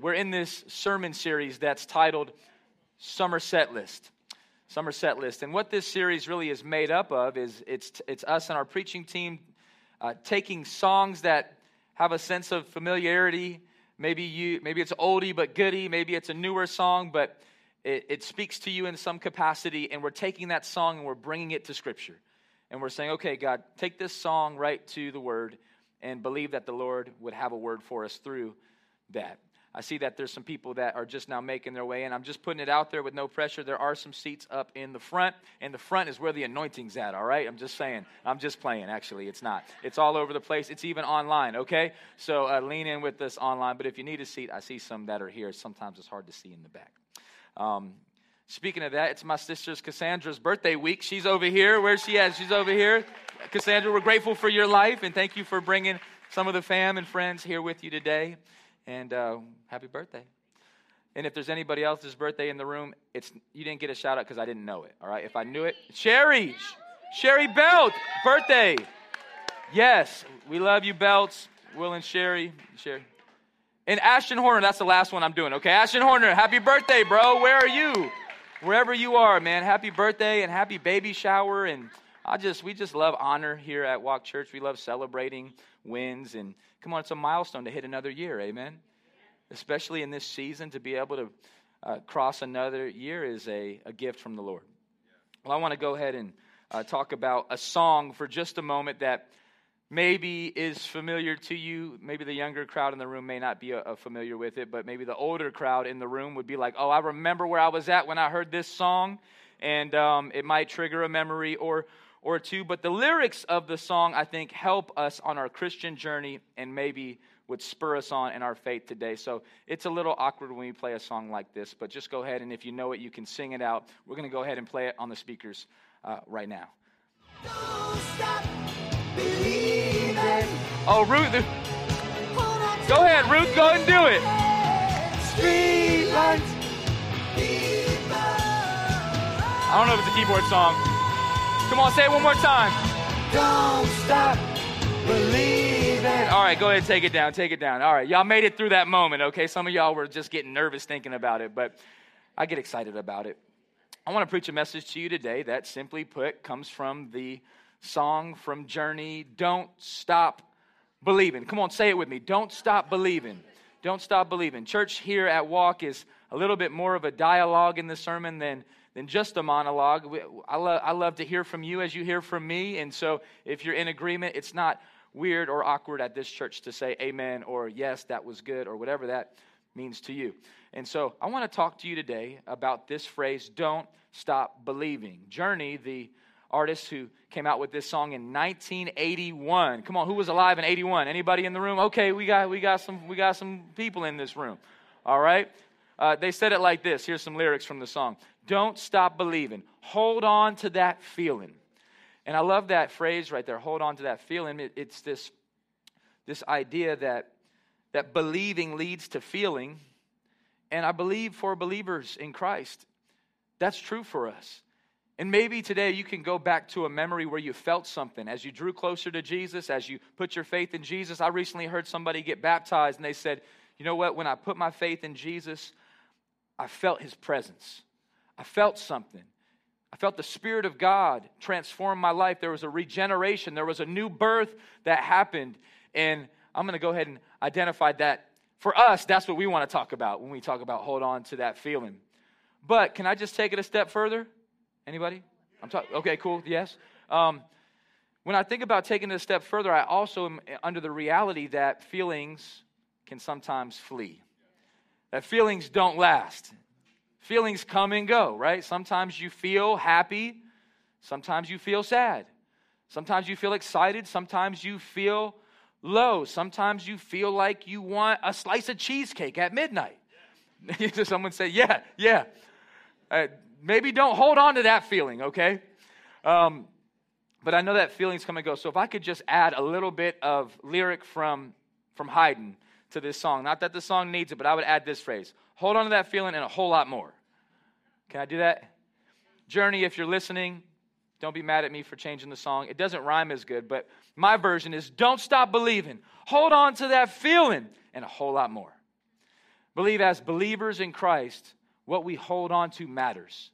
We're in this sermon series that's titled Somerset List. Somerset List. And what this series really is made up of is it's us and our preaching team taking songs that have a sense of familiarity. Maybe it's oldie but goodie, maybe it's a newer song, but it speaks to you in some capacity, and we're taking that song and we're bringing it to Scripture. And we're saying, okay, God, take this song right to the Word and believe that the Lord would have a word for us through that. I see that there's some people that are just now making their way in. I'm just putting it out there with no pressure. There are some seats up in the front, and the front is where the anointing's at, all right? I'm just saying. I'm just playing, actually. It's not. It's all over the place. It's even online, okay? So lean in with us online. But if you need a seat, I see some that are here. Sometimes it's hard to see in the back. Speaking of that, it's my sister's Cassandra's birthday week. She's over here. Where's she at? She's over here. Cassandra, we're grateful for your life, and thank you for bringing some of the fam and friends here with you today. And happy birthday. And if there's anybody else's birthday in the room, you didn't get a shout out because I didn't know it. All right, if I knew it, Sherry Belt, birthday. Yes, we love you, Belts, Will and Sherry. And Ashton Horner, that's the last one I'm doing, okay? Ashton Horner, happy birthday, bro. Where are you? Wherever you are, man, happy birthday and happy baby shower. And we just love honor here at Walk Church. We love celebrating wins, and come on, it's a milestone to hit another year, amen? Especially in this season, to be able to cross another year is a gift from the Lord. Well, I want to go ahead and talk about a song for just a moment that maybe is familiar to you. Maybe the younger crowd in the room may not be familiar with it, but maybe the older crowd in the room would be like, oh, I remember where I was at when I heard this song, and it might trigger a memory or two, but the lyrics of the song, I think, help us on our Christian journey and maybe would spur us on in our faith today. So it's a little awkward when we play a song like this, but just go ahead, and if you know it, you can sing it out. We're going to go ahead and play it on the speakers right now. Don't stop believing. Oh, Ruth. Go ahead, Ruth. Go ahead and do it. Street lights. I don't know if it's a keyboard song. Come on, say it one more time. Don't stop believing. All right, go ahead and take it down, take it down. All right, y'all made it through that moment, okay? Some of y'all were just getting nervous thinking about it, but I get excited about it. I want to preach a message to you today that, simply put, comes from the song from Journey, Don't Stop Believing. Come on, say it with me. Don't stop believing. Don't stop believing. Church here at Walk is a little bit more of a dialogue in the sermon than just a monologue. I love to hear from you as you hear from me. And so if you're in agreement, it's not weird or awkward at this church to say amen or yes, that was good, or whatever that means to you. And so I want to talk to you today about this phrase, don't stop believing. Journey, the artist who came out with this song in 1981. Come on, who was alive in 81? Anybody in the room? Okay, we got some people in this room. All right. They said it like this. Here's some lyrics from the song. Don't stop believing. Hold on to that feeling. And I love that phrase right there, hold on to that feeling. It's this idea that believing leads to feeling. And I believe for believers in Christ, that's true for us. And maybe today you can go back to a memory where you felt something. As you drew closer to Jesus, as you put your faith in Jesus. I recently heard somebody get baptized and they said, you know what, when I put my faith in Jesus, I felt his presence. I felt something. I felt the Spirit of God transform my life. There was a regeneration. There was a new birth that happened. And I'm going to go ahead and identify that. For us, that's what we want to talk about when we talk about hold on to that feeling. But can I just take it a step further? Anybody? Okay, cool, yes. When I think about taking it a step further, I also am under the reality that feelings can sometimes flee. That feelings don't last. Feelings come and go, right? Sometimes you feel happy. Sometimes you feel sad. Sometimes you feel excited. Sometimes you feel low. Sometimes you feel like you want a slice of cheesecake at midnight. Someone say, yeah. Maybe don't hold on to that feeling, okay? But I know that feelings come and go. So if I could just add a little bit of lyric from Haydn to this song. Not that the song needs it, but I would add this phrase. Hold on to that feeling and a whole lot more. Can I do that? Journey, if you're listening, don't be mad at me for changing the song. It doesn't rhyme as good, but my version is don't stop believing. Hold on to that feeling and a whole lot more. believe as believers in Christ, what we hold on to matters.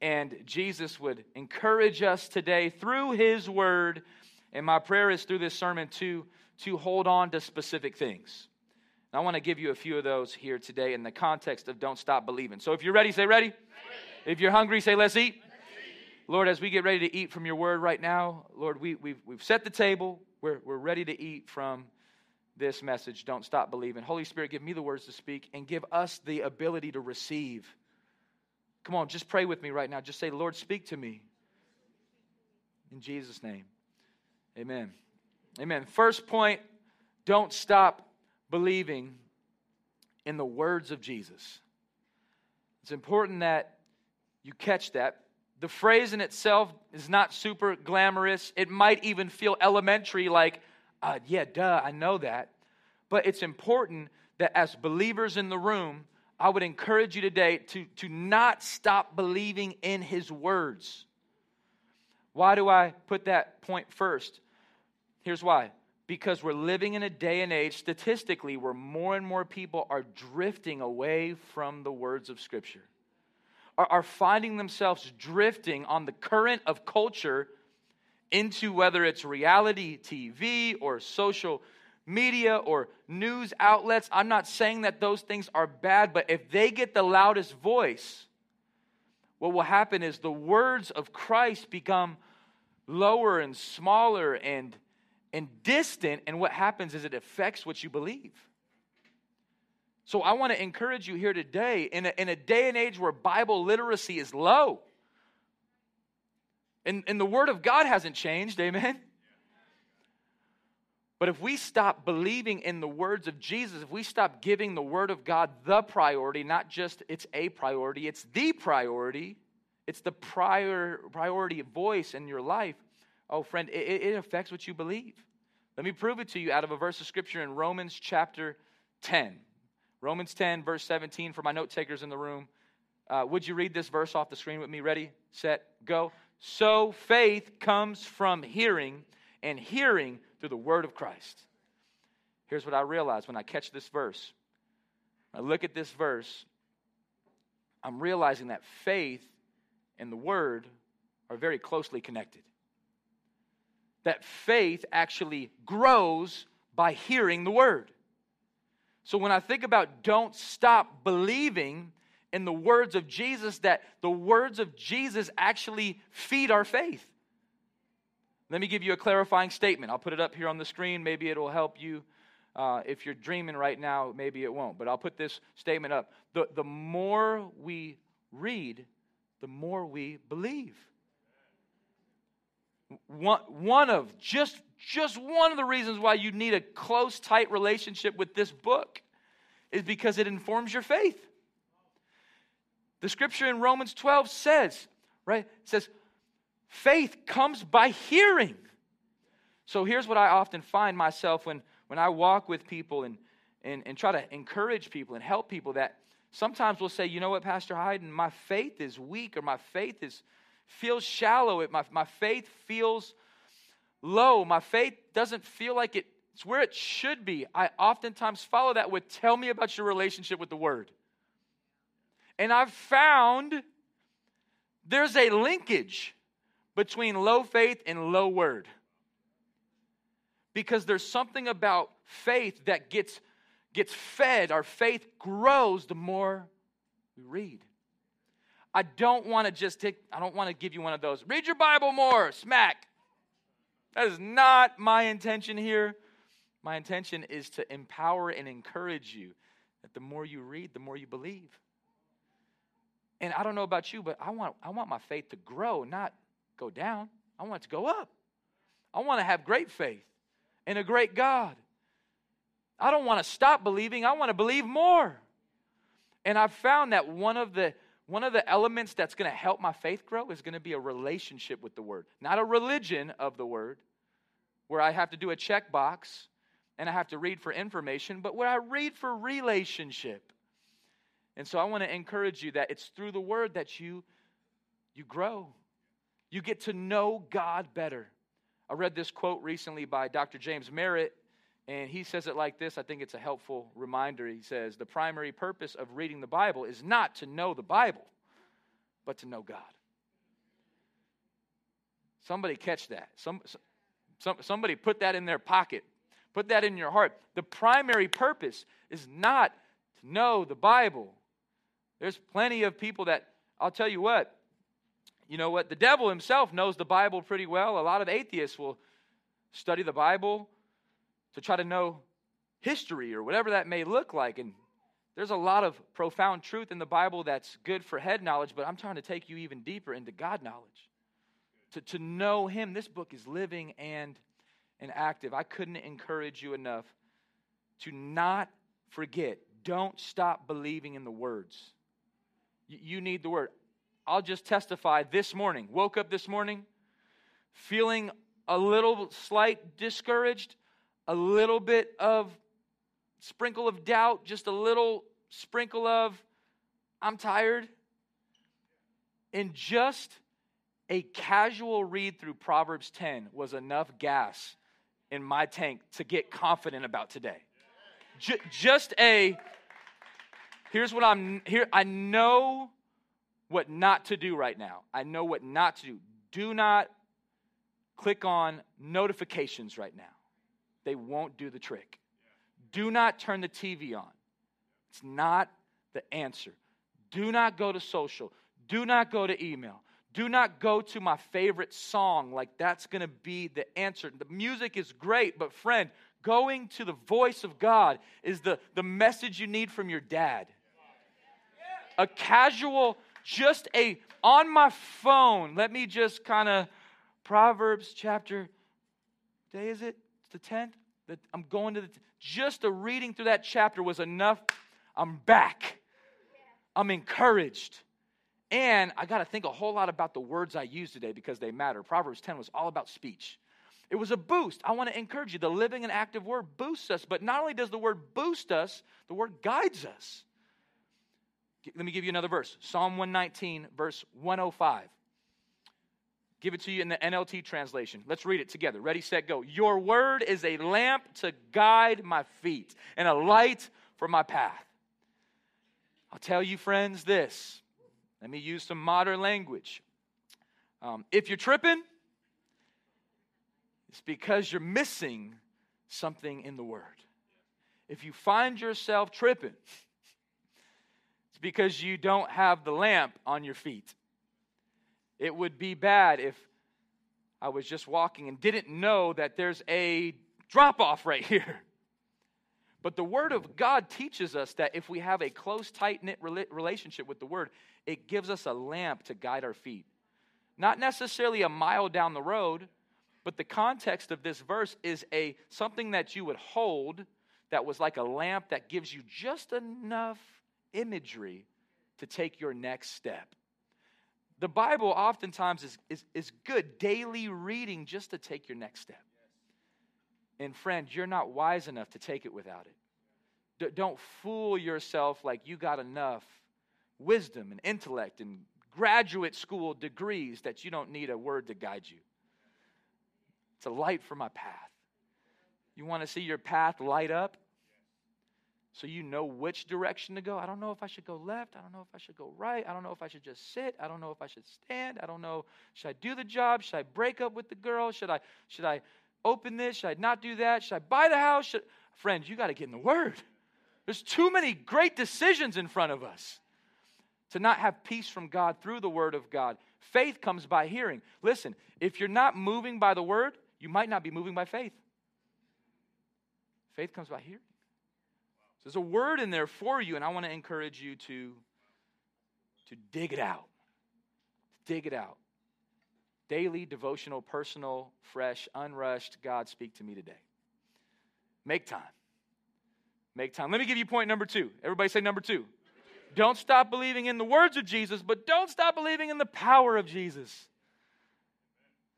And Jesus would encourage us today through his word, and my prayer is through this sermon to hold on to specific things. And I want to give you a few of those here today in the context of Don't Stop Believing. So if you're ready, say ready. If you're hungry, say let's eat. Lord, as we get ready to eat from your word right now, Lord, we've set the table. We're ready to eat from this message, Don't Stop Believing. Holy Spirit, give me the words to speak and give us the ability to receive. Come on, just pray with me right now. Just say, Lord, speak to me. In Jesus' name, amen. Amen. First point, don't stop believing in the words of Jesus. It's important that you catch that. The phrase in itself is not super glamorous. It might even feel elementary, like, I know that. But it's important that as believers in the room, I would encourage you today to not stop believing in his words. Why do I put that point first? Here's why. Because we're living in a day and age, statistically, where more and more people are drifting away from the words of Scripture. Are finding themselves drifting on the current of culture into whether it's reality TV or social media or news outlets. I'm not saying that those things are bad, but if they get the loudest voice, what will happen is the words of Christ become lower and smaller and distant, and what happens is it affects what you believe. So I want to encourage you here today, in a day and age where Bible literacy is low, and the Word of God hasn't changed, amen? But if we stop believing in the words of Jesus, if we stop giving the Word of God the priority, not just it's a priority, it's the priority, it's the priority of voice in your life, oh friend, it affects what you believe. Let me prove it to you out of a verse of Scripture in Romans chapter 10. Romans 10, verse 17, for my note takers in the room. Would you read this verse off the screen with me? Ready, set, go. So faith comes from hearing, and hearing through the word of Christ. Here's what I realize when I catch this verse. When I look at this verse, I'm realizing that faith and the word are very closely connected. That faith actually grows by hearing the word. So when I think about don't stop believing in the words of Jesus, that the words of Jesus actually feed our faith. Let me give you a clarifying statement. I'll put it up here on the screen. Maybe it'll help you. If you're dreaming right now, maybe it won't. But I'll put this statement up. The more we read, the more we believe. One of the reasons why you need a close, tight relationship with this book is because it informs your faith. The scripture in Romans 12 says, right? It says, faith comes by hearing. So here's what I often find myself when I walk with people and try to encourage people and help people that sometimes will say, you know what, Pastor Haydn, my faith is weak, or my faith feels shallow. My faith feels low. My faith doesn't feel like it's where it should be. I oftentimes follow that with, tell me about your relationship with the Word. And I've found there's a linkage between low faith and low Word. Because there's something about faith that gets fed. Our faith grows the more we read. I don't want to give you one of those, read your Bible more, smack. That is not my intention here. My intention is to empower and encourage you that the more you read, the more you believe. And I don't know about you, but I want my faith to grow, not go down. I want it to go up. I want to have great faith in a great God. I don't want to stop believing. I want to believe more. And I've found that one of the elements that's going to help my faith grow is going to be a relationship with the Word. Not a religion of the Word where I have to do a checkbox and I have to read for information, but where I read for relationship. And so I want to encourage you that it's through the Word that you grow. You get to know God better. I read this quote recently by Dr. James Merritt And he says it like this. I think it's a helpful reminder. He says, the primary purpose of reading the Bible is not to know the Bible, but to know God. Somebody catch that. Somebody put that in their pocket. Put that in your heart. The primary purpose is not to know the Bible. There's plenty of people that, I'll tell you what, the devil himself knows the Bible pretty well. A lot of atheists will study the Bible to try to know history or whatever that may look like. And there's a lot of profound truth in the Bible that's good for head knowledge, but I'm trying to take you even deeper into God knowledge. To know him, this book is living and active. I couldn't encourage you enough to not forget. Don't stop believing in the words. You need the word. I'll just testify this morning. Woke up this morning feeling a little slight discouraged, a little bit of sprinkle of doubt, just a little sprinkle of I'm tired. And just a casual read through Proverbs 10 was enough gas in my tank to get confident about today. Here's what I'm here. I know what not to do right now. I know what not to do. Do not click on notifications right now. They won't do the trick. Do not turn the TV on. It's not the answer. Do not go to social. Do not go to email. Do not go to my favorite song like that's going to be the answer. The music is great, but friend, going to the voice of God is the message you need from your dad. A casual, just a, on my phone, let me just kind of, Proverbs chapter, today is it? It's the 10th? I'm going to the, just a reading through that chapter was enough. I'm back. I'm encouraged. And I got to think a whole lot about the words I use today because they matter. Proverbs 10 was all about speech. It was a boost. I want to encourage you. The living and active word boosts us. But not only does the word boost us, the word guides us. Let me give you another verse. Psalm 119, verse 105. Give it to you in the NLT translation. Let's read it together. Ready, set, go. Your word is a lamp to guide my feet and a light for my path. I'll tell you, friends, this. Let me use some modern language. If you're tripping, it's because you're missing something in the Word. If you find yourself tripping, it's because you don't have the lamp on your feet. It would be bad if I was just walking and didn't know that there's a drop-off right here. But the Word of God teaches us that if we have a close, tight-knit relationship with the Word, it gives us a lamp to guide our feet. Not necessarily a mile down the road, but the context of this verse is something that you would hold that was like a lamp that gives you just enough imagery to take your next step. The Bible oftentimes is good daily reading just to take your next step. And friend, you're not wise enough to take it without it. Don't fool yourself like you got enough wisdom and intellect and graduate school degrees that you don't need a word to guide you. It's a light for my path. You want to see your path light up so you know which direction to go? I don't know if I should go left. I don't know if I should go right. I don't know if I should just sit. I don't know if I should stand. I don't know. Should I do the job? Should I break up with the girl? Should I open this? Should I not do that? Should I buy the house? Friends, you got to get in the Word. There's too many great decisions in front of us to not have peace from God through the Word of God. Faith comes by hearing. Listen, if you're not moving by the Word, you might not be moving by faith. Faith comes by hearing. So there's a word in there for you, and I want to encourage you to dig it out. Dig it out. Daily, devotional, personal, fresh, unrushed, God speak to me today. Make time. Make time. Let me give you point number 2. Everybody say number 2. Don't stop believing in the words of Jesus, but don't stop believing in the power of Jesus.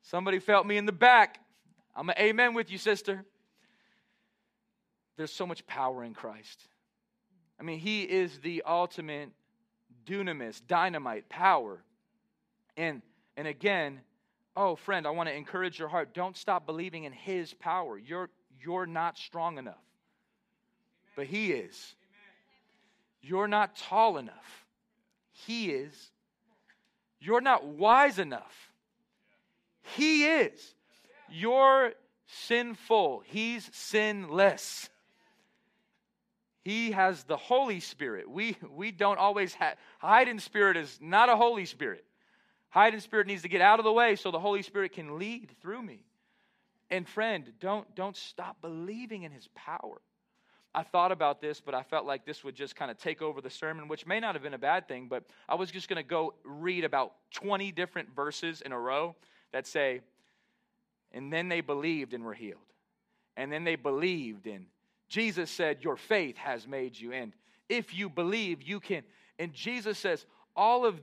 Somebody felt me in the back. I'm an amen with you, sister. There's so much power in Christ. I mean, he is the ultimate dunamis, dynamite power. And again, oh, friend, I want to encourage your heart. Don't stop believing in his power. Your you're not strong enough. But he is. You're not tall enough. He is. You're not wise enough. He is. You're sinful. He's sinless. He has the Holy Spirit. We don't always have. Haydn Spirit is not a Holy Spirit. Haydn Spirit needs to get out of the way so the Holy Spirit can lead through me. And friend, don't stop believing in his power. I thought about this, but I felt like this would just kind of take over the sermon, which may not have been a bad thing, but I was just going to go read about 20 different verses in a row that say, and then they believed and were healed. And then they believed, and Jesus said, your faith has made you. And if you believe, you can. And Jesus says, all of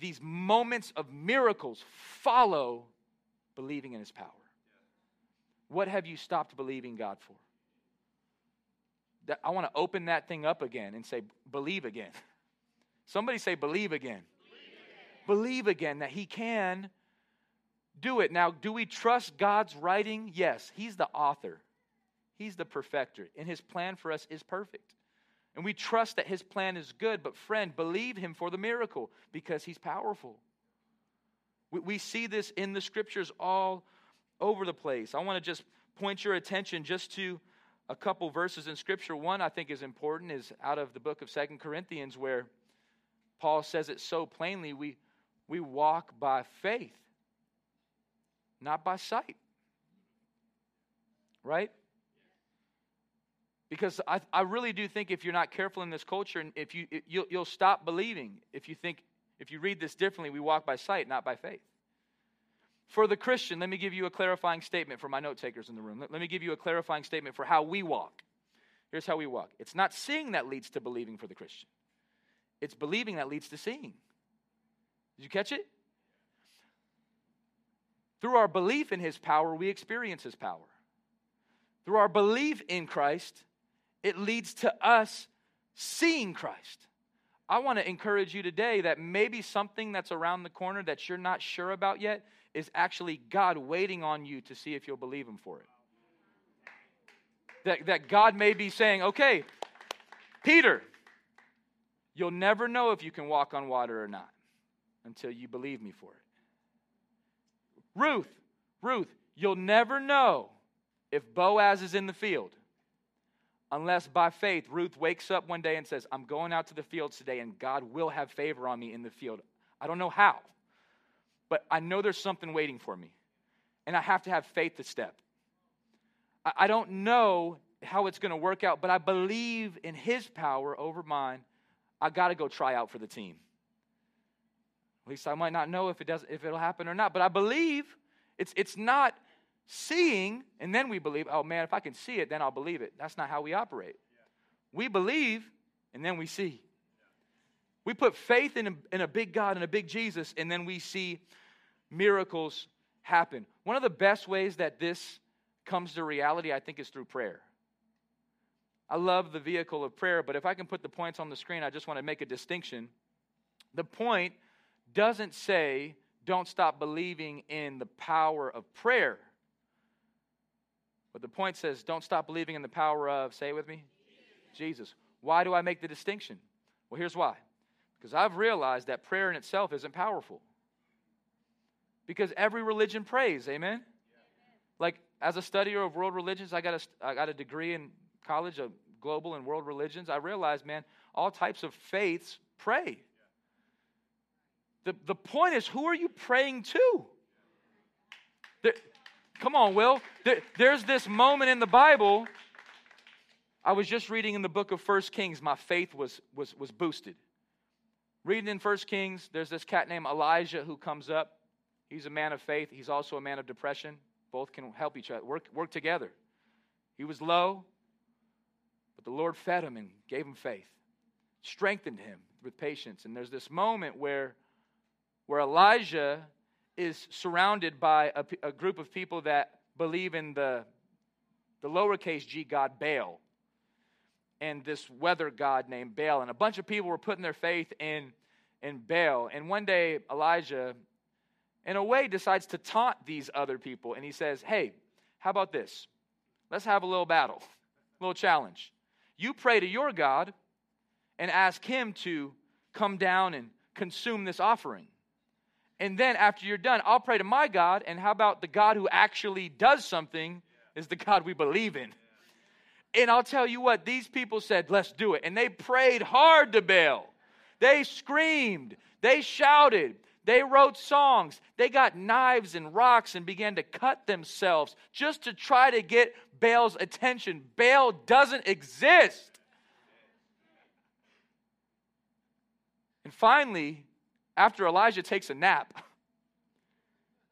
these moments of miracles follow believing in his power. What have you stopped believing God for? That I want to open that thing up again and say, believe again. Somebody say, believe again. Believe again that he can do it. Now, do we trust God's writing? Yes, he's the author. He's the perfecter, and his plan for us is perfect. And we trust that his plan is good, but friend, believe him for the miracle because he's powerful. We see this in the scriptures all over the place. I want to just point your attention just to a couple verses in Scripture. One I think is important is out of the book of 2 Corinthians where Paul says it so plainly, we walk by faith, not by sight, right? Because I really do think if you're not careful in this culture, and if you'll stop believing if you read this differently, we walk by sight, not by faith. For the Christian, let me give you a clarifying statement for my note takers in the room. Let me give you a clarifying statement for how we walk. Here's how we walk. It's not seeing that leads to believing for the Christian. It's believing that leads to seeing. Did you catch it? Through our belief in his power, we experience his power. Through our belief in Christ, it leads to us seeing Christ. I want to encourage you today that maybe something that's around the corner that you're not sure about yet is actually God waiting on you to see if you'll believe him for it. That God may be saying, okay, Peter, you'll never know if you can walk on water or not until you believe me for it. Ruth, you'll never know if Boaz is in the field unless by faith Ruth wakes up one day and says, I'm going out to the fields today and God will have favor on me in the field. I don't know how, but I know there's something waiting for me, and I have to have faith to step. I don't know how it's going to work out, but I believe in his power over mine. I got to go try out for the team. At least I might not know if it'll happen or not, but I believe. It's not seeing, and then we believe, oh man, if I can see it, then I'll believe it. That's not how we operate. We believe, and then we see. We put faith in a big God and a big Jesus, and then we see miracles happen. One of the best ways that this comes to reality, I think, is through prayer. I love the vehicle of prayer, but if I can put the points on the screen, I just want to make a distinction. The point doesn't say, don't stop believing in the power of prayer. But the point says, don't stop believing in the power of, say it with me, Jesus. Why do I make the distinction? Well, here's why. Because I've realized that prayer in itself isn't powerful. Because every religion prays, amen? Yeah. Like, as a studier of world religions, I got a degree in college of global and world religions. I realized, man, all types of faiths pray. The point is, who are you praying to? Come on, Will. There's this moment in the Bible. I was just reading in the book of 1 Kings. My faith was boosted. Reading in 1 Kings, there's this cat named Elijah who comes up. He's a man of faith. He's also a man of depression. Both can help each other, work together. He was low, but the Lord fed him and gave him faith, strengthened him with patience. And there's this moment where Elijah is surrounded by a group of people that believe in the lowercase g god Baal, and this weather god named Baal. And a bunch of people were putting their faith in Baal. And one day, Elijah, in a way, decides to taunt these other people. And he says, hey, how about this? Let's have a little battle, a little challenge. You pray to your God and ask him to come down and consume this offering. And then after you're done, I'll pray to my God. And how about the God who actually does something is the God we believe in? And I'll tell you what, these people said, let's do it. And they prayed hard to Baal. They screamed. They shouted. They wrote songs. They got knives and rocks and began to cut themselves just to try to get Baal's attention. Baal doesn't exist. And finally, after Elijah takes a nap,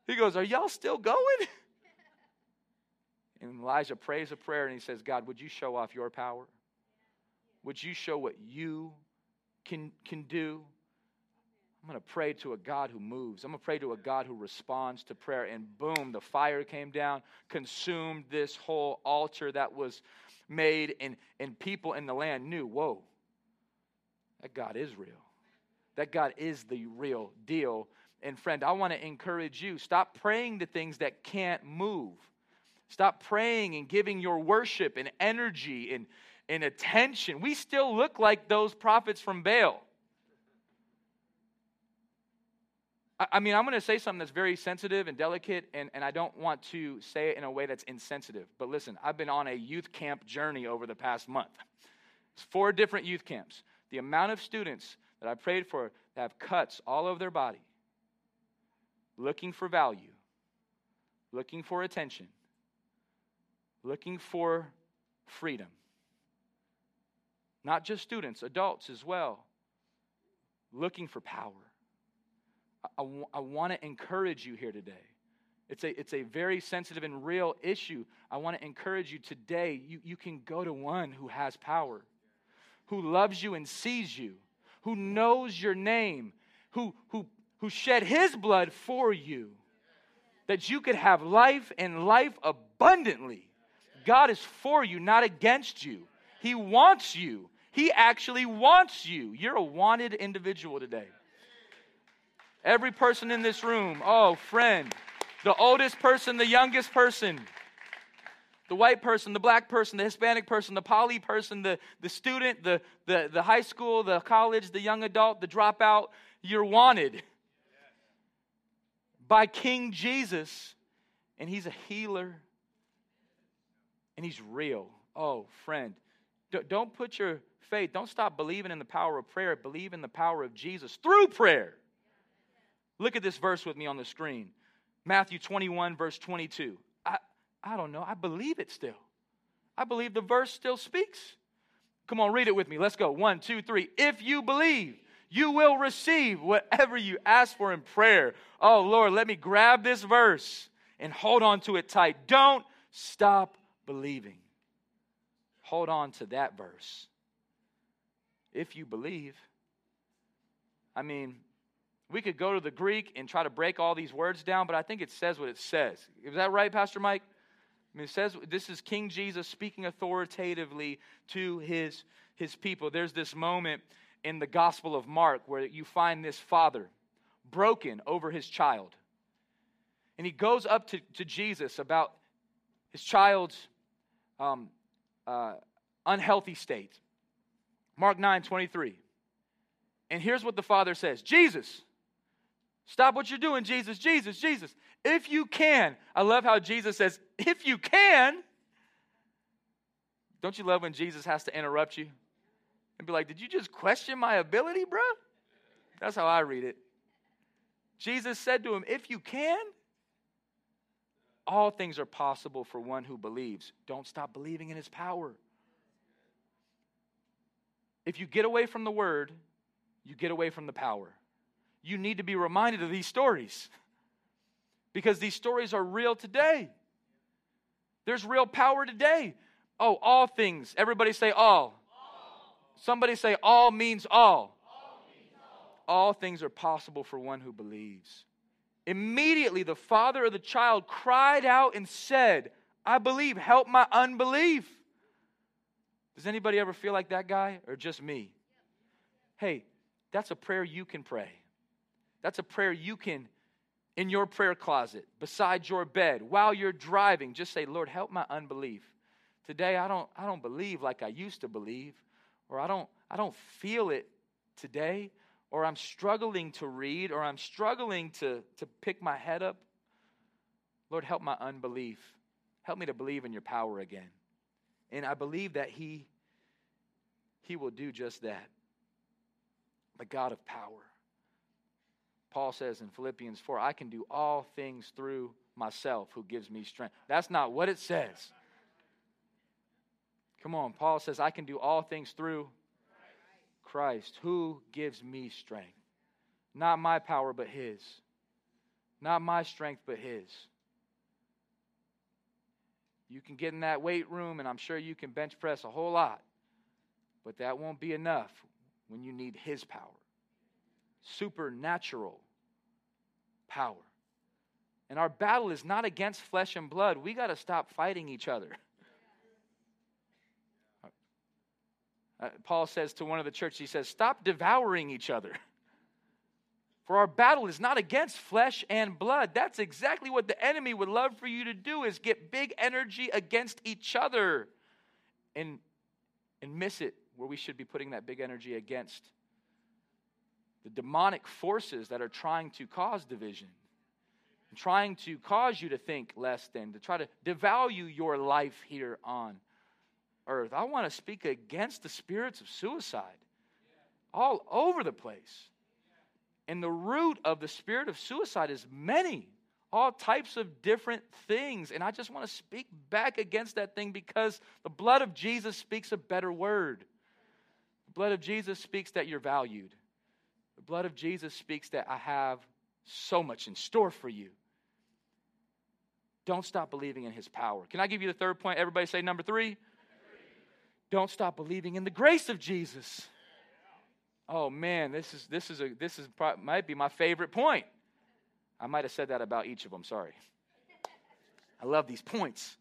he goes, are y'all still going? And Elijah prays a prayer and he says, God, would you show off your power? Would you show what you can do? I'm going to pray to a God who moves. I'm going to pray to a God who responds to prayer. And boom, the fire came down, consumed this whole altar that was made. And people in the land knew, whoa, that God is real. That God is the real deal. And friend, I want to encourage you, stop praying to things that can't move. Stop praying and giving your worship and energy and attention. We still look like those prophets from Baal. I mean, I'm going to say something that's very sensitive and delicate, and I don't want to say it in a way that's insensitive. But listen, I've been on a youth camp journey over the past month. It's 4 different youth camps. The amount of students that I prayed for that have cuts all over their body, looking for value, looking for attention, looking for freedom. Not just students, adults as well. Looking for power. I want to encourage you here today. It's a very sensitive and real issue. I want to encourage you today. You can go to one who has power, who loves you and sees you, who knows your name, who shed his blood for you, that you could have life and life abundantly. God is for you, not against you. He wants you. He actually wants you. You're a wanted individual today. Every person in this room, oh, friend, the oldest person, the youngest person, the white person, the black person, the Hispanic person, the poly person, the student, the high school, the college, the young adult, the dropout, you're wanted by King Jesus, and he's a healer. And he's real. Oh, friend, don't put your faith, don't stop believing in the power of prayer. Believe in the power of Jesus through prayer. Look at this verse with me on the screen. Matthew 21, verse 22. I don't know. I believe it still. I believe the verse still speaks. Come on, read it with me. Let's go. 1, 2, 3. If you believe, you will receive whatever you ask for in prayer. Oh, Lord, let me grab this verse and hold on to it tight. Don't stop believing. Hold on to that verse. If you believe. I mean, we could go to the Greek and try to break all these words down, but I think it says what it says. Is that right, Pastor Mike? I mean, it says this is King Jesus speaking authoritatively to his people. There's this moment in the Gospel of Mark where you find this father broken over his child. And he goes up to Jesus about his child's unhealthy state. Mark 9:23. And here's what the father says. Jesus, stop what you're doing, Jesus. Jesus, Jesus, if you can. I love how Jesus says, if you can. Don't you love when Jesus has to interrupt you and be like, did you just question my ability, bro? That's how I read it. Jesus said to him, if you can. All things are possible for one who believes. Don't stop believing in his power. If you get away from the word, you get away from the power. You need to be reminded of these stories, because these stories are real today. There's real power today. Oh, all things. Everybody say all. All. Somebody say all means all. All means all. All things are possible for one who believes. Immediately, the father of the child cried out and said, I believe, help my unbelief. Does anybody ever feel like that guy, or just me? Hey, that's a prayer you can pray. That's a prayer you can, in your prayer closet, beside your bed, while you're driving, just say, Lord, help my unbelief. Today, I don't believe like I used to believe, or I don't feel it today, or I'm struggling to read, or I'm struggling to pick my head up. Lord, help my unbelief. Help me to believe in your power again. And I believe that he will do just that. The God of power. Paul says in Philippians 4, I can do all things through myself who gives me strength. That's not what it says. Come on, Paul says, I can do all things through Christ who gives me strength. Not my power, but his. Not my strength, but his. You can get in that weight room, and I'm sure you can bench press a whole lot, but that won't be enough when you need his power. Supernatural power. And our battle is not against flesh and blood. We got to stop fighting each other. Paul says to one of the churches, he says, stop devouring each other. For our battle is not against flesh and blood. That's exactly what the enemy would love for you to do, is get big energy against each other and miss it where we should be putting that big energy against the demonic forces that are trying to cause division, and trying to cause you to think less than, to try to devalue your life here on earth. I want to speak against the spirits of suicide all over the place. And the root of the spirit of suicide is many, all types of different things. And I just want to speak back against that thing, because the blood of Jesus speaks a better word. The blood of Jesus speaks that you're valued. The blood of Jesus speaks that I have so much in store for you. Don't stop believing in his power. Can I give you the third point? Everybody say number three. Don't stop believing in the grace of Jesus. Oh man, this is might be my favorite point. I might have said that about each of them. Sorry. I love these points.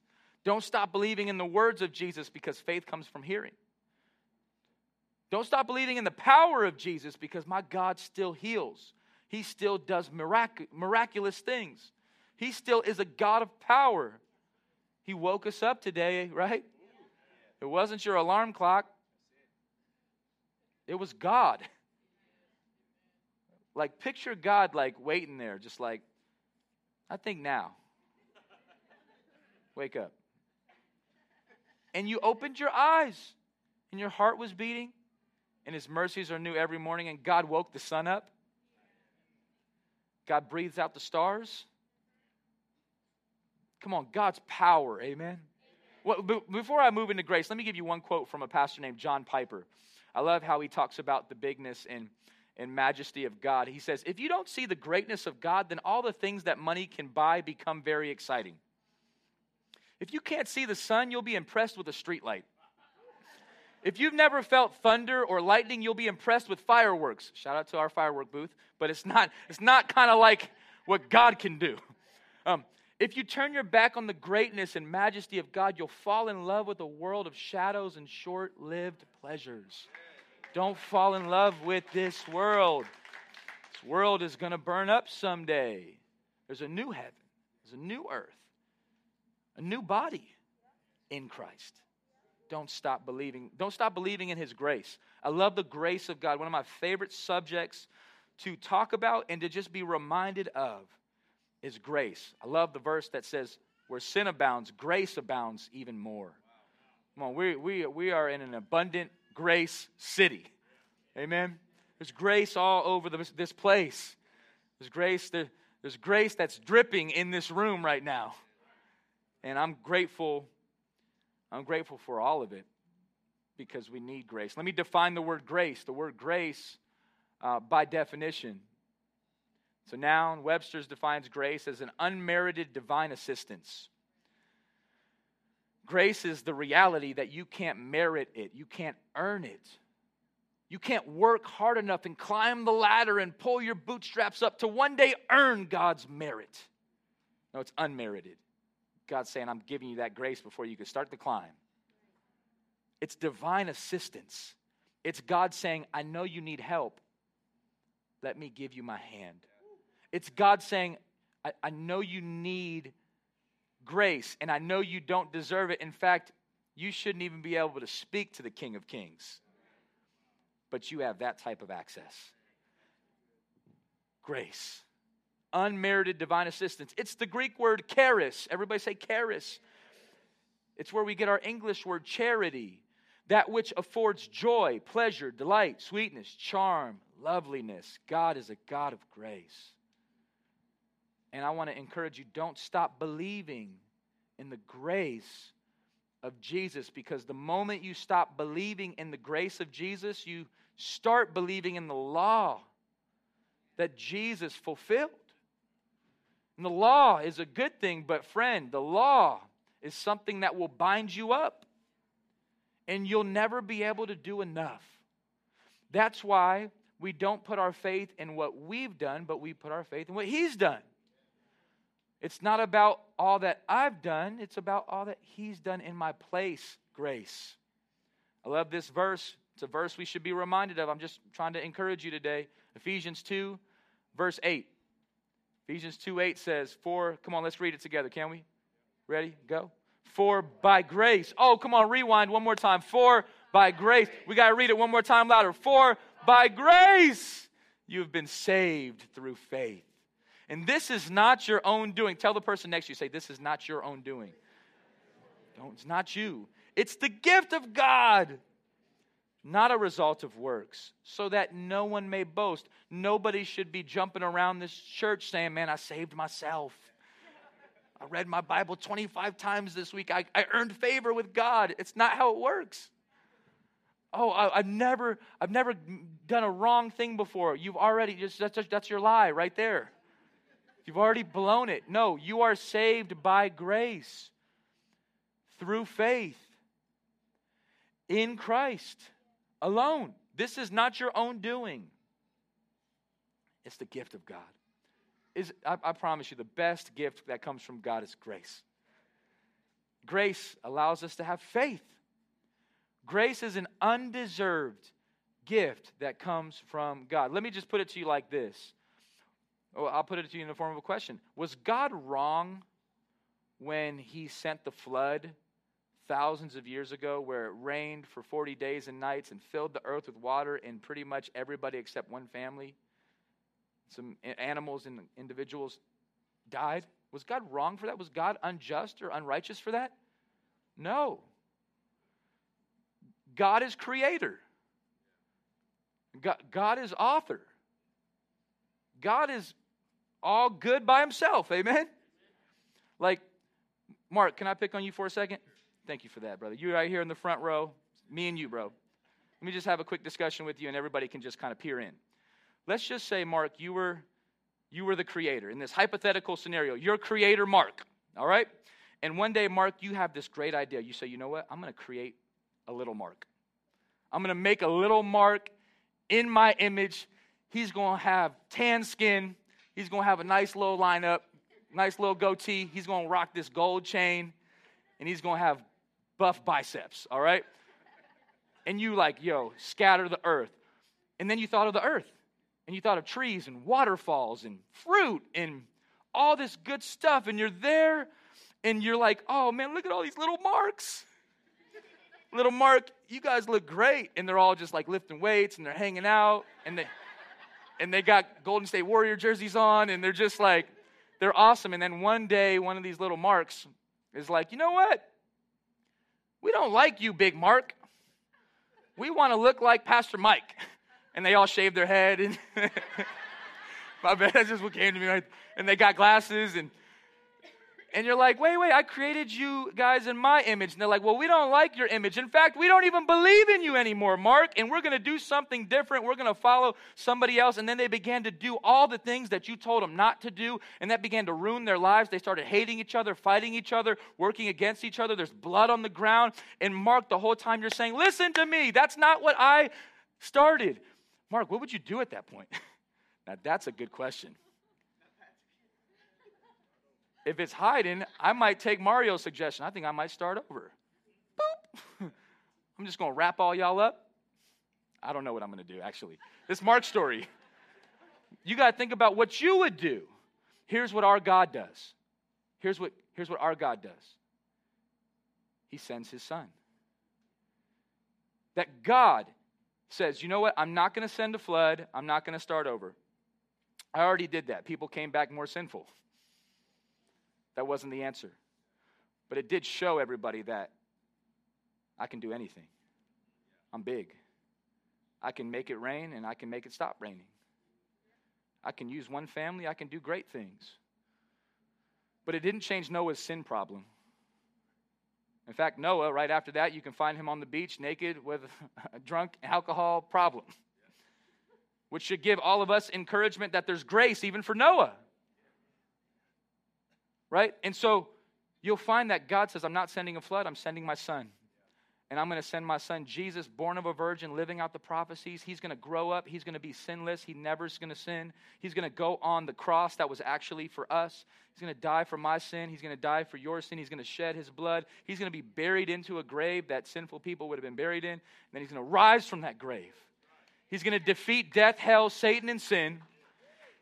Don't stop believing in the words of Jesus, because faith comes from hearing. Don't stop believing in the power of Jesus, because my God still heals. He still does miraculous things. He still is a God of power. He woke us up today, right? It wasn't your alarm clock. It was God. Like, picture God, like, waiting there, just like, I think now. Wake up. And you opened your eyes, and your heart was beating, and his mercies are new every morning, and God woke the sun up. God breathes out the stars. Come on, God's power, amen? Well, before I move into grace, let me give you one quote from a pastor named John Piper. I love how he talks about the bigness and majesty of God. He says, if you don't see the greatness of God, then all the things that money can buy become very exciting. If you can't see the sun, you'll be impressed with a streetlight. If you've never felt thunder or lightning, you'll be impressed with fireworks. Shout out to our firework booth, but it's not kind of like what God can do. If you turn your back on the greatness and majesty of God, you'll fall in love with a world of shadows and short-lived pleasures. Don't fall in love with this world. This world is going to burn up someday. There's a new heaven. There's a new earth. A new body in Christ. Don't stop believing. Don't stop believing in his grace. I love the grace of God. One of my favorite subjects to talk about and to just be reminded of is grace. I love the verse that says, where sin abounds, grace abounds even more. Come on, we are in an abundant grace city. Amen? There's grace all over this place. There's grace, there's grace that's dripping in this room right now. And I'm grateful for all of it, because we need grace. Let me define the word grace. The word grace, by definition. So noun, Webster's defines grace as an unmerited divine assistance. Grace is the reality that you can't merit it. You can't earn it. You can't work hard enough and climb the ladder and pull your bootstraps up to one day earn God's merit. No, it's unmerited. God's saying, I'm giving you that grace before you can start the climb. It's divine assistance. It's God saying, I know you need help. Let me give you my hand. It's God saying, I know you need grace, and I know you don't deserve it. In fact, You shouldn't even be able to speak to the King of Kings. But you have that type of access. Grace. Unmerited divine assistance. It's the Greek word charis. Everybody say charis. It's where we get our English word charity. That which affords joy, pleasure, delight, sweetness, charm, loveliness. God is a God of grace. And I want to encourage you, don't stop believing in the grace of Jesus, because the moment you stop believing in the grace of Jesus, you start believing in the law that Jesus fulfilled. And the law is a good thing, but friend, the law is something that will bind you up. And you'll never be able to do enough. That's why we don't put our faith in what we've done, but we put our faith in what He's done. It's not about all that I've done. It's about all that He's done in my place, grace. I love this verse. It's a verse we should be reminded of. I'm just trying to encourage you today. Ephesians 2, verse 8. Ephesians 2:8 says, for, come on, let's read it together, can we? Ready? Go. For by grace. Oh, come on, rewind one more time. For by grace. We got to read it one more time louder. For by grace you have been saved through faith. And this is not your own doing. Tell the person next to you, say, this is not your own doing. Don't, it's not you. It's the gift of God, not a result of works, so that no one may boast. Nobody should be jumping around this church saying, man, I saved myself. I read my Bible 25 times this week. I earned favor with God. It's not how it works. Oh, I've never done a wrong thing before. You've already, that's your lie right there. You've already blown it. No, you are saved by grace through faith in Christ alone. This is not your own doing. It's the gift of God. I promise you, the best gift that comes from God is grace. Grace allows us to have faith. Grace is an undeserved gift that comes from God. Let me just put it to you like this. Oh, I'll put it to you in the form of a question. Was God wrong when He sent the flood thousands of years ago where it rained for 40 days and nights and filled the earth with water and pretty much everybody except one family, some animals and individuals died? Was God wrong for that? Was God unjust or unrighteous for that? No. God is creator. God is author. God is all good by Himself, amen? Like, Mark, can I pick on you for a second? Thank you for that, brother. You're right here in the front row, me and you, bro. Let me just have a quick discussion with you, and everybody can just kind of peer in. Let's just say, Mark, you were the creator. In this hypothetical scenario, you're creator Mark, all right? And one day, Mark, you have this great idea. You say, you know what? I'm going to create a little Mark. I'm going to make a little Mark in my image. He's going to have tan skin. He's going to have a nice little lineup, nice little goatee. He's going to rock this gold chain, and he's going to have buff biceps, all right? And you like, yo, scatter the earth. And then you thought of the earth, and you thought of trees and waterfalls and fruit and all this good stuff. And you're there, and you're like, oh, man, look at all these little Marks. Little Mark, you guys look great. And they're all just like lifting weights, and they're hanging out, and they got Golden State Warrior jerseys on, and they're just like, they're awesome. And then one day, one of these little Marks is like, you know what? We don't like you, Big Mark. We want to look like Pastor Mike. And they all shaved their head. And my bad, that's just what came to me. Right? And they got glasses. And you're like, wait, I created you guys in my image. And they're like, well, we don't like your image. In fact, we don't even believe in you anymore, Mark. And we're going to do something different. We're going to follow somebody else. And then they began to do all the things that you told them not to do. And that began to ruin their lives. They started hating each other, fighting each other, working against each other. There's blood on the ground. And Mark, the whole time you're saying, listen to me. That's not what I started. Mark, what would you do at that point? Now, that's a good question. If it's Haydn, I might take Mario's suggestion. I think I might start over. Boop. I'm just going to wrap all y'all up. I don't know what I'm going to do, actually. This Mark story. You got to think about what you would do. Here's what our God does. Here's what our God does. He sends His Son. that God says, you know what, I'm not going to send a flood. I'm not going to start over. I already did that. People came back more sinful. That wasn't the answer. But it did show everybody that I can do anything. I'm big. I can make it rain, and I can make it stop raining. I can use one family. I can do great things. But it didn't change Noah's sin problem. In fact, Noah, right after that, you can find him on the beach naked with a drunk alcohol problem, which should give all of us encouragement that there's grace even for Noah, right? And so you'll find that God says, I'm not sending a flood. I'm sending my son. And I'm going to send my son Jesus, born of a virgin, living out the prophecies. He's going to grow up. He's going to be sinless. He never's going to sin. He's going to go on the cross that was actually for us. He's going to die for my sin. He's going to die for your sin. He's going to shed his blood. He's going to be buried into a grave that sinful people would have been buried in. And then he's going to rise from that grave. He's going to defeat death, hell, Satan, and sin.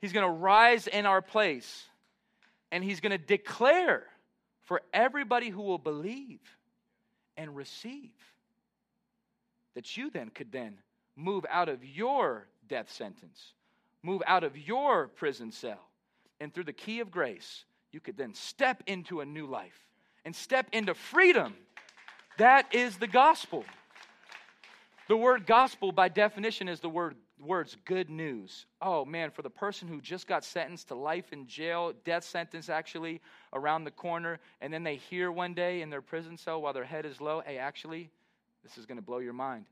He's going to rise in our place. And he's going to declare for everybody who will believe and receive, that you then could then move out of your death sentence, move out of your prison cell, and through the key of grace, you could then step into a new life and step into freedom. That is the gospel. The word gospel, by definition, is the words good news. Oh, man, for the person who just got sentenced to life in jail, death sentence actually around the corner, and then they hear one day in their prison cell while their head is low, hey, actually, this is going to blow your mind.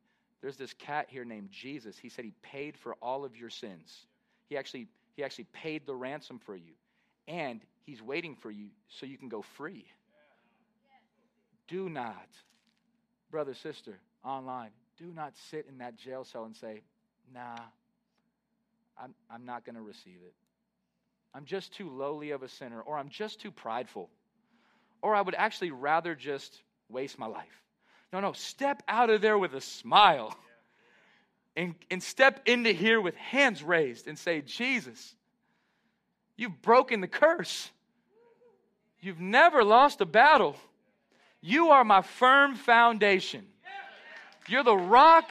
There's this cat here named Jesus. He said he paid for all of your sins. He actually paid the ransom for you, and he's waiting for you so you can go free. Do not, brother, sister, online, do not sit in that jail cell and say, nah, I'm not going to receive it. I'm just too lowly of a sinner, or I'm just too prideful, or I would actually rather just waste my life. No, step out of there with a smile and step into here with hands raised and say, Jesus, you've broken the curse. You've never lost a battle. You are my firm foundation. You're the rock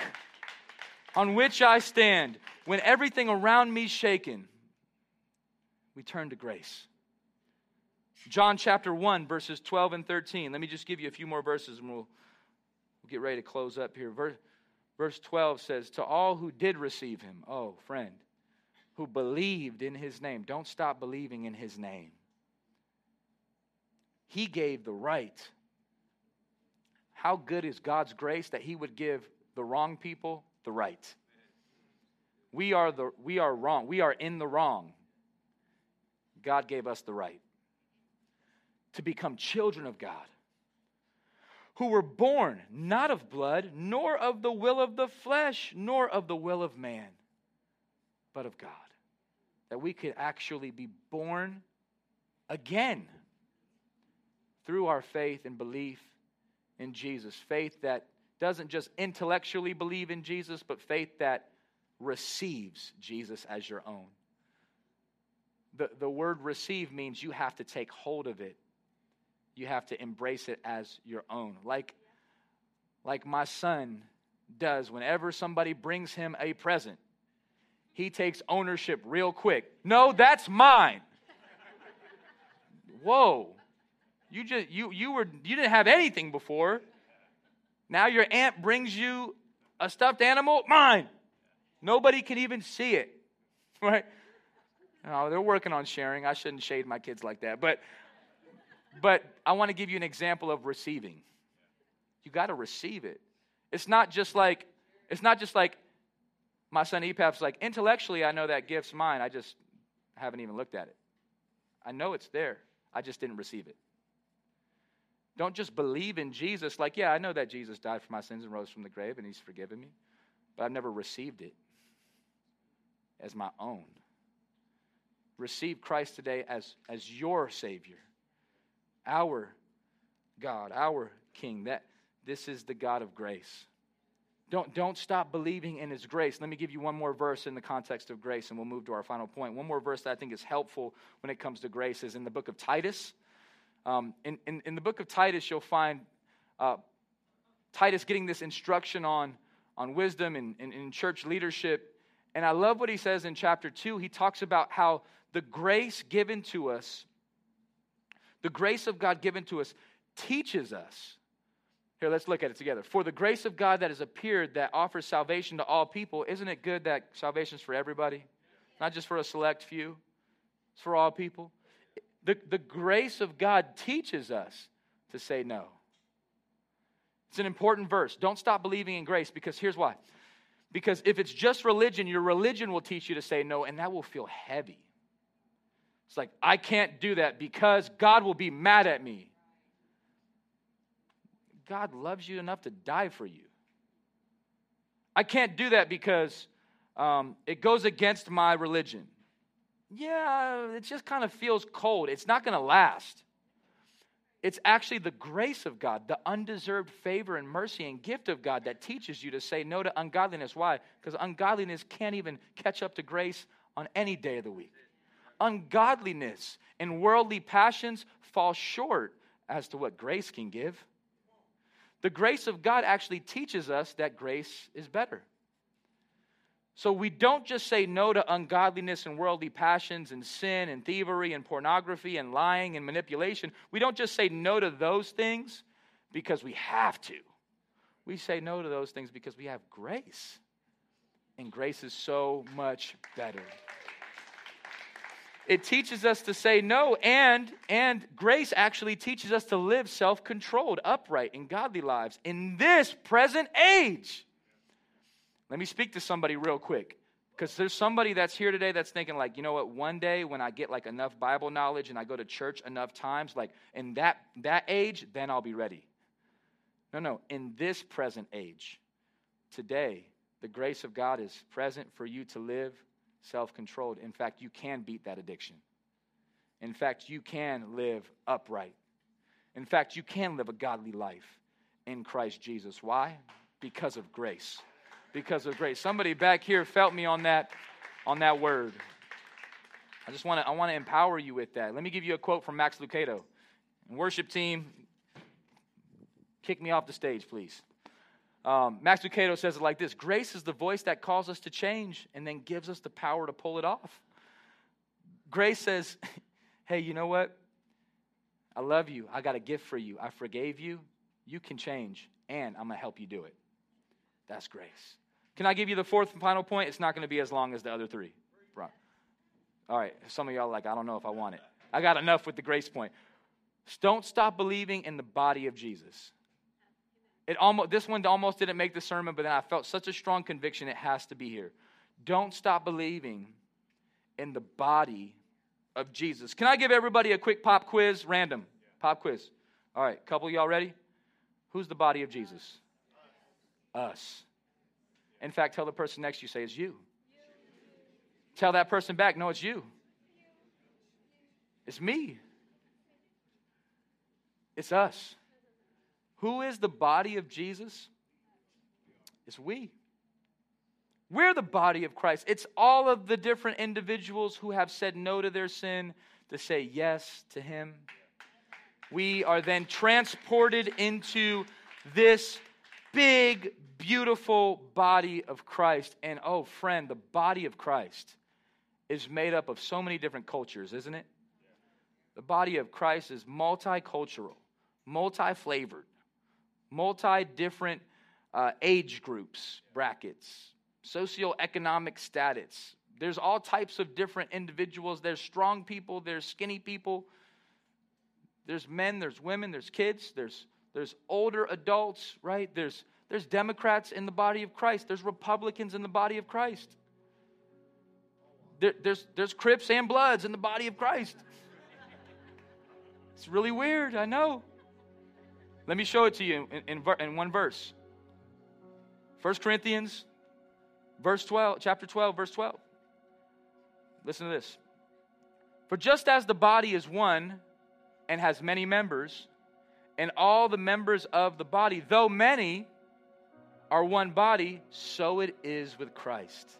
on which I stand. When everything around me shaken, we turn to grace. John chapter 1, verses 12 and 13. Let me just give you a few more verses, and we'll get ready to close up here. Verse 12 says, to all who did receive him, oh, friend, who believed in his name. Don't stop believing in his name. He gave the right. How good is God's grace that he would give the wrong people the right. We are wrong. We are in the wrong. God gave us the right to become children of God, who were born not of blood, nor of the will of the flesh, nor of the will of man, but of God. That we could actually be born again through our faith and belief in Jesus. Faith that doesn't just intellectually believe in Jesus, but faith that receives Jesus as your own. The word receive means you have to take hold of it. You have to embrace it as your own. Like my son does whenever somebody brings him a present. He takes ownership real quick. No, that's mine. Whoa. You didn't have anything before. Now your aunt brings you a stuffed animal, mine. Nobody can even see it, right? Oh, they're working on sharing. I shouldn't shade my kids like that. But I want to give you an example of receiving. You got to receive it. It's not just like my son Epaph's like, intellectually I know that gift's mine. I just haven't even looked at it. I know it's there. I just didn't receive it. Don't just believe in Jesus like, yeah, I know that Jesus died for my sins and rose from the grave and he's forgiven me, but I've never received it as my own. Receive Christ today as your Savior, our God, our King. That this is the God of grace. Don't stop believing in his grace. Let me give you one more verse in the context of grace, and we'll move to our final point. One more verse that I think is helpful when it comes to grace is in the book of Titus. In the book of Titus, you'll find Titus getting this instruction on on wisdom and in church leadership. And I love what he says in chapter 2. He talks about how the grace given to us, the grace of God given to us, teaches us. Here, let's look at it together. For the grace of God that has appeared that offers salvation to all people. Isn't it good that salvation's for everybody? Not just for a select few. It's for all people. The grace of God teaches us to say no. It's an important verse. Don't stop believing in grace, because here's why. Because if it's just religion, your religion will teach you to say no, and that will feel heavy. It's like, I can't do that because God will be mad at me. God loves you enough to die for you. I can't do that because it goes against my religion. Yeah, it just kind of feels cold. It's not going to last. It's actually the grace of God, the undeserved favor and mercy and gift of God that teaches you to say no to ungodliness. Why? Because ungodliness can't even catch up to grace on any day of the week. Ungodliness and worldly passions fall short as to what grace can give. The grace of God actually teaches us that grace is better. So we don't just say no to ungodliness and worldly passions and sin and thievery and pornography and lying and manipulation. We don't just say no to those things because we have to. We say no to those things because we have grace. And grace is so much better. It teaches us to say no, and grace actually teaches us to live self-controlled, upright, and godly lives in this present age. Let me speak to somebody real quick, because there's somebody that's here today that's thinking like, you know what, one day when I get like enough Bible knowledge and I go to church enough times, like in that age, then I'll be ready. No, in this present age, today, the grace of God is present for you to live self-controlled. In fact, you can beat that addiction. In fact, you can live upright. In fact, you can live a godly life in Christ Jesus. Why? Because of grace. Because of grace. Somebody back here felt me on that word. I want to empower you with that. Let me give you a quote from Max Lucado. Worship team, kick me off the stage, please. Max Lucado says it like this: grace is the voice that calls us to change and then gives us the power to pull it off. Grace says, hey, you know what? I love you. I got a gift for you. I forgave you. You can change, and I'm going to help you do it. That's grace. Can I give you the fourth and final point? It's not going to be as long as the other three. All right. Some of y'all are like, I don't know if I want it. I got enough with the grace point. Don't stop believing in the body of Jesus. This one almost didn't make the sermon, but then I felt such a strong conviction it has to be here. Don't stop believing in the body of Jesus. Can I give everybody a quick pop quiz? Random. Pop quiz. All right. Couple of y'all ready? Who's the body of Jesus? Us. In fact, tell the person next to you, say, it's you. Tell that person back, no, it's you. It's me. It's us. Who is the body of Jesus? It's we. We're the body of Christ. It's all of the different individuals who have said no to their sin to say yes to him. We are then transported into this big, beautiful body of Christ. And oh, friend, the body of Christ is made up of so many different cultures, isn't it? The body of Christ is multicultural, multi-flavored, multi-different age groups, brackets, socioeconomic status. There's all types of different individuals. There's strong people. There's skinny people. There's men. There's women. There's kids. There's older adults, right? There's Democrats in the body of Christ. There's Republicans in the body of Christ. There's Crips and Bloods in the body of Christ. It's really weird, I know. Let me show it to you in one verse. 1 Corinthians, chapter 12, verse 12. Listen to this. For just as the body is one and has many members, and all the members of the body, though many, are one body, so it is with Christ.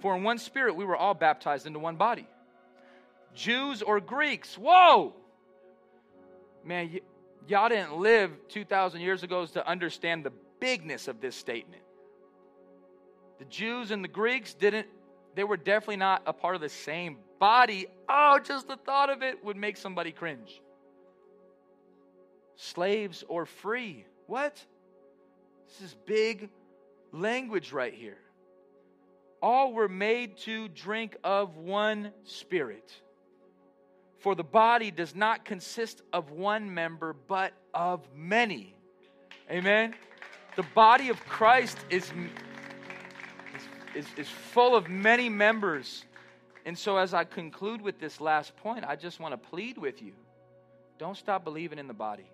For in one spirit we were all baptized into one body. Jews or Greeks, whoa! Man, y'all didn't live 2,000 years ago to understand the bigness of this statement. The Jews and the Greeks they were definitely not a part of the same body. Oh, just the thought of it would make somebody cringe. Slaves or free. What? This is big language right here. All were made to drink of one spirit. For the body does not consist of one member, but of many. Amen? The body of Christ is full of many members. And so as I conclude with this last point, I just want to plead with you. Don't stop believing in the body.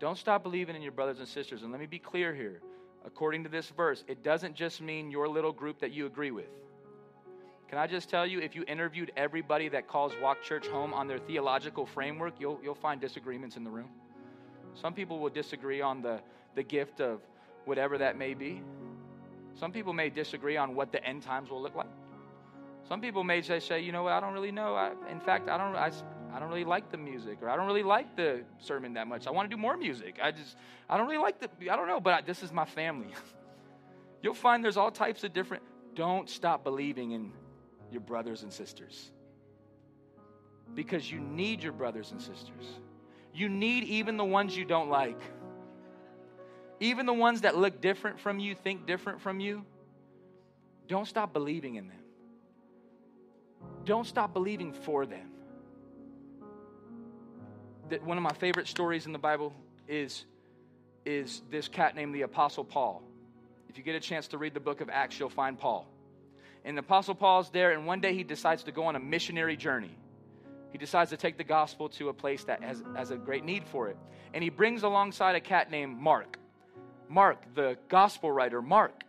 Don't stop believing in your brothers and sisters. And let me be clear here. According to this verse, it doesn't just mean your little group that you agree with. Can I just tell you, if you interviewed everybody that calls Walk Church home on their theological framework, you'll find disagreements in the room. Some people will disagree on the gift of whatever that may be. Some people may disagree on what the end times will look like. Some people may just say, you know what, I don't really know. I don't really like the music, or I don't really like the sermon that much. I want to do more music. I don't really like I don't know, but this is my family. You'll find there's all types of different. Don't stop believing in your brothers and sisters, because you need your brothers and sisters. You need even the ones you don't like. Even the ones that look different from you, think different from you, don't stop believing in them. Don't stop believing for them. That one of my favorite stories in the Bible is this cat named the Apostle Paul. If you get a chance to read the book of Acts, you'll find Paul. And the Apostle Paul's there, and one day he decides to go on a missionary journey. He decides to take the gospel to a place that has a great need for it. And he brings alongside a cat named Mark. Mark, the gospel writer, Mark,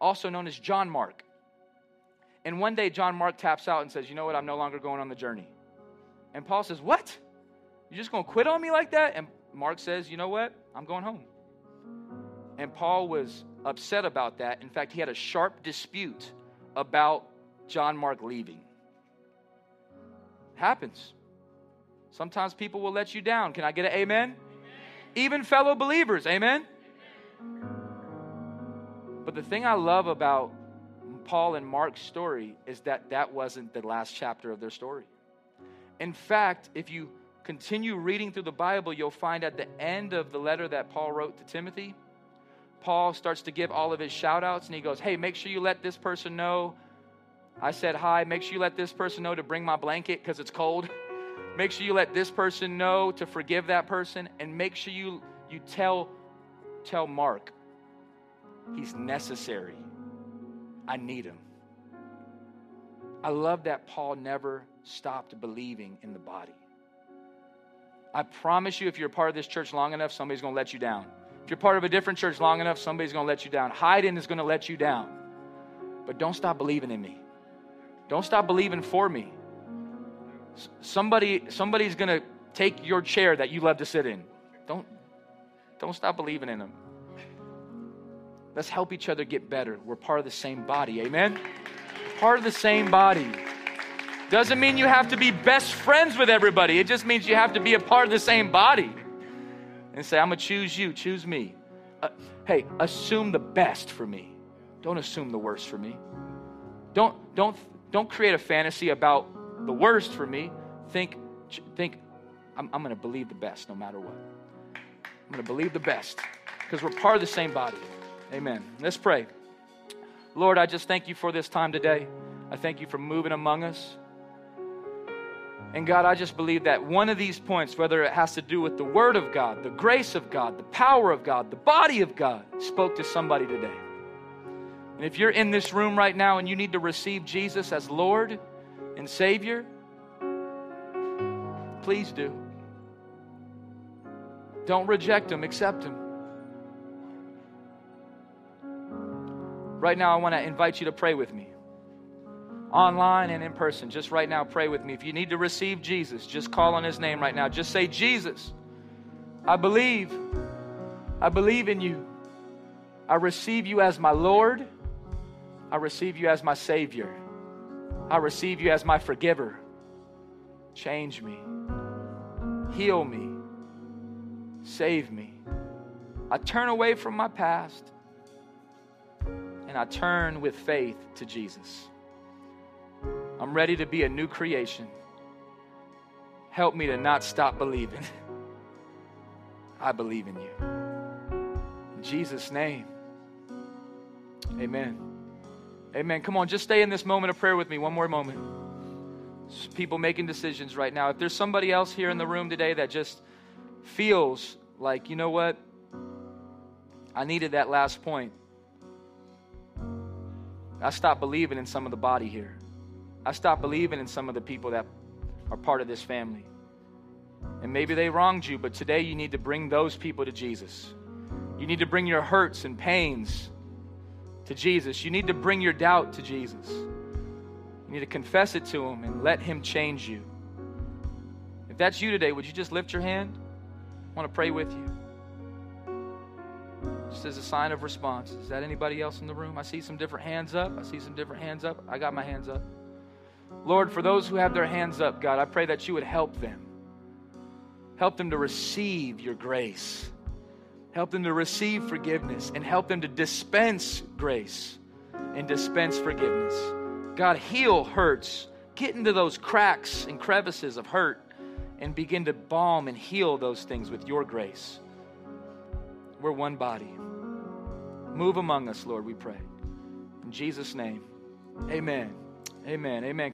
also known as John Mark. And one day, John Mark taps out and says, you know what, I'm no longer going on the journey. And Paul says, what? You're just going to quit on me like that? And Mark says, you know what, I'm going home. And Paul was upset about that. In fact, he had a sharp dispute about John Mark leaving. It happens. Sometimes people will let you down. Can I get an amen? Amen. Even fellow believers, amen? But the thing I love about Paul and Mark's story is that wasn't the last chapter of their story. In fact, if you continue reading through the Bible, you'll find at the end of the letter that Paul wrote to Timothy, Paul starts to give all of his shout outs, and he goes, hey, make sure you let this person know I said hi. Make sure you let this person know to bring my blanket because it's cold. Make sure you let this person know to forgive that person. And make sure you tell Mark he's necessary. I need him. I love that Paul never stopped believing in the body. I promise you, if you're a part of this church long enough, somebody's going to let you down. If you're part of a different church long enough, somebody's going to let you down. Haydn is going to let you down. But don't stop believing in me. Don't stop believing for me. Somebody's going to take your chair that you love to sit in. Don't stop believing in them. Let's help each other get better. We're part of the same body. Amen? Part of the same body. Doesn't mean you have to be best friends with everybody. It just means you have to be a part of the same body and say, I'm going to choose you. Choose me. Hey, assume the best for me. Don't assume the worst for me. Don't create a fantasy about the worst for me. Think I'm going to believe the best no matter what. I'm going to believe the best because we're part of the same body. Amen. Let's pray. Lord, I just thank you for this time today. I thank you for moving among us. And God, I just believe that one of these points, whether it has to do with the Word of God, the grace of God, the power of God, the body of God, spoke to somebody today. And if you're in this room right now and you need to receive Jesus as Lord and Savior, please do. Don't reject Him, accept Him. Right now, I want to invite you to pray with me. Online and in person, just right now, pray with me. If you need to receive Jesus, just call on His name right now. Just say, Jesus, I believe in you. I receive you as my Lord. I receive you as my Savior. I receive you as my forgiver. Change me. Heal me. Save me. I turn away from my past, and I turn with faith to Jesus. I'm ready to be a new creation. Help me to not stop believing. I believe in you. In Jesus' name, amen. Amen. Come on, just stay in this moment of prayer with me. One more moment. Just people making decisions right now. If there's somebody else here in the room today that just feels like, you know what? I needed that last point. I stopped believing in some of the body here. I stopped believing in some of the people that are part of this family. And maybe they wronged you, but today you need to bring those people to Jesus. You need to bring your hurts and pains to Jesus. You need to bring your doubt to Jesus. You need to confess it to him and let him change you. If that's you today, would you just lift your hand? I want to pray with you. Just as a sign of response. Is that anybody else in the room? I see some different hands up. I got my hands up. Lord, for those who have their hands up, God, I pray that you would help them. Help them to receive your grace. Help them to receive forgiveness, and help them to dispense grace and dispense forgiveness. God, heal hurts. Get into those cracks and crevices of hurt and begin to balm and heal those things with your grace. We're one body. Move among us, Lord, we pray. In Jesus' name, amen. Amen. Amen.